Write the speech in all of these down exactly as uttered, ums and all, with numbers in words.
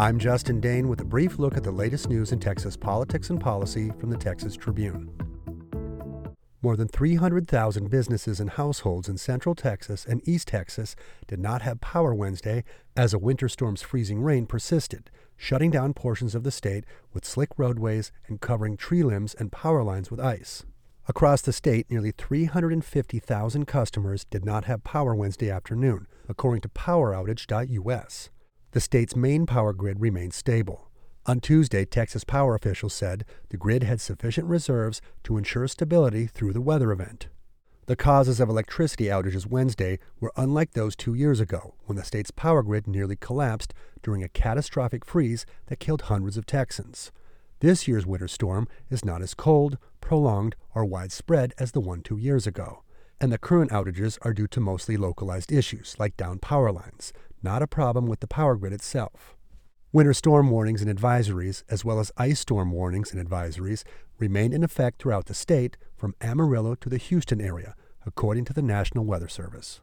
I'm Justin Dane with a brief look at the latest news in Texas politics and policy from the Texas Tribune. More than three hundred thousand businesses and households in Central Texas and East Texas did not have power Wednesday as a winter storm's freezing rain persisted, shutting down portions of the state with slick roadways and covering tree limbs and power lines with ice. Across the state, nearly three hundred fifty thousand customers did not have power Wednesday afternoon, according to PowerOutage dot U S. The state's main power grid remains stable. On Tuesday, Texas power officials said the grid had sufficient reserves to ensure stability through the weather event. The causes of electricity outages Wednesday were unlike those two years ago, when the state's power grid nearly collapsed during a catastrophic freeze that killed hundreds of Texans. This year's winter storm is not as cold, prolonged, or widespread as the one two years ago, and the current outages are due to mostly localized issues like downed power lines, not a problem with the power grid itself. Winter storm warnings and advisories, as well as ice storm warnings and advisories, remained in effect throughout the state from Amarillo to the Houston area, according to the National Weather Service.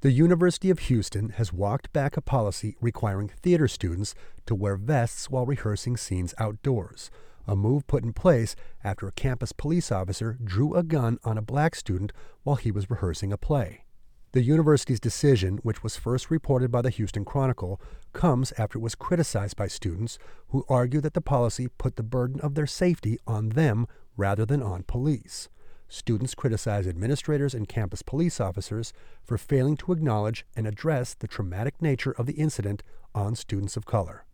The University of Houston has walked back a policy requiring theater students to wear vests while rehearsing scenes outdoors, a move put in place after a campus police officer drew a gun on a black student while he was rehearsing a play. The university's decision, which was first reported by the Houston Chronicle, comes after it was criticized by students who argue that the policy put the burden of their safety on them rather than on police. Students criticize administrators and campus police officers for failing to acknowledge and address the traumatic nature of the incident on students of color.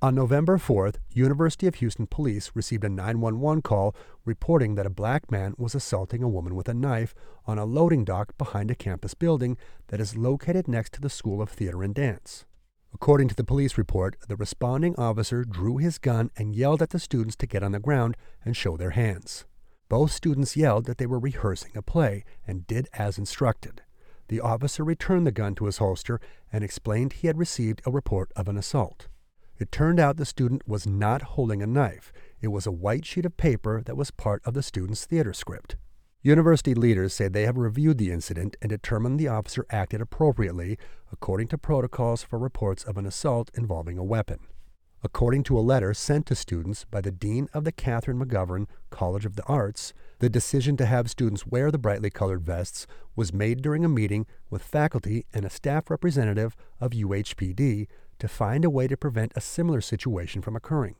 On November fourth, University of Houston police received a nine one one call reporting that a black man was assaulting a woman with a knife on a loading dock behind a campus building that is located next to the School of Theater and Dance. According to the police report, the responding officer drew his gun and yelled at the students to get on the ground and show their hands. Both students yelled that they were rehearsing a play and did as instructed. The officer returned the gun to his holster and explained he had received a report of an assault. It turned out the student was not holding a knife. It was a white sheet of paper that was part of the student's theater script. University leaders say they have reviewed the incident and determined the officer acted appropriately according to protocols for reports of an assault involving a weapon. According to a letter sent to students by the dean of the Catherine McGovern College of the Arts, the decision to have students wear the brightly colored vests was made during a meeting with faculty and a staff representative of U H P D to find a way to prevent a similar situation from occurring.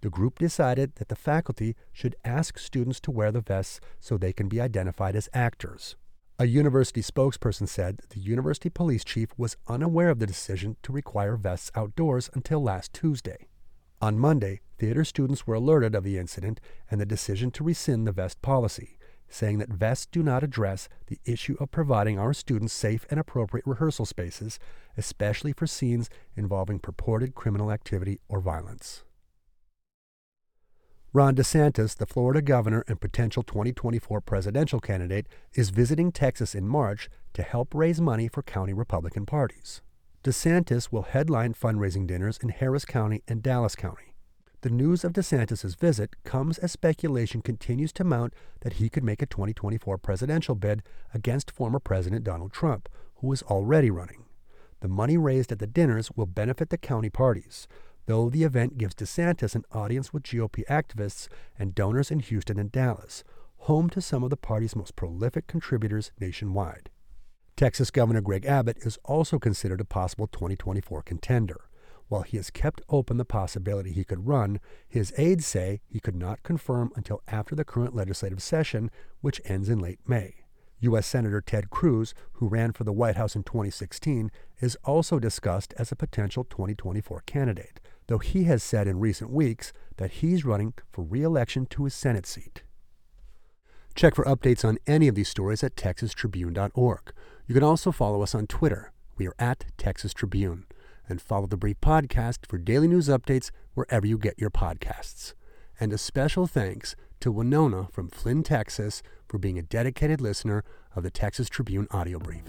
The group decided that the faculty should ask students to wear the vests so they can be identified as actors. A university spokesperson said the university police chief was unaware of the decision to require vests outdoors until last Tuesday. On Monday, theater students were alerted of the incident and the decision to rescind the vest policy, saying that vests do not address the issue of providing our students safe and appropriate rehearsal spaces, especially for scenes involving purported criminal activity or violence. Ron DeSantis, the Florida governor and potential twenty twenty-four presidential candidate, is visiting Texas in March to help raise money for county Republican parties. DeSantis will headline fundraising dinners in Harris County and Dallas County. The news of DeSantis' visit comes as speculation continues to mount that he could make a twenty twenty-four presidential bid against former President Donald Trump, who is already running. The money raised at the dinners will benefit the county parties, though the event gives DeSantis an audience with G O P activists and donors in Houston and Dallas, home to some of the party's most prolific contributors nationwide. Texas Governor Greg Abbott is also considered a possible twenty twenty-four contender. While he has kept open the possibility he could run, his aides say he could not confirm until after the current legislative session, which ends in late May. U S Senator Ted Cruz, who ran for the White House in twenty sixteen, is also discussed as a potential twenty twenty-four candidate, though he has said in recent weeks that he's running for re-election to his Senate seat. Check for updates on any of these stories at texas tribune dot org. You can also follow us on Twitter. We are at Texas Tribune. And follow The Brief Podcast for daily news updates wherever you get your podcasts. And a special thanks to Winona from Flynn, Texas, for being a dedicated listener of the Texas Tribune Audio Brief.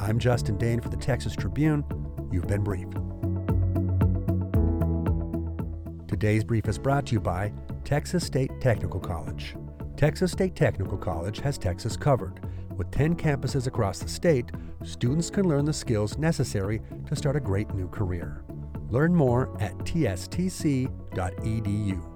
I'm Justin Dane for the Texas Tribune. You've been briefed. Today's brief is brought to you by Texas State Technical College. Texas State Technical College has Texas covered, with ten campuses across the state, students can learn the skills necessary to start a great new career. Learn more at t s t c dot e d u.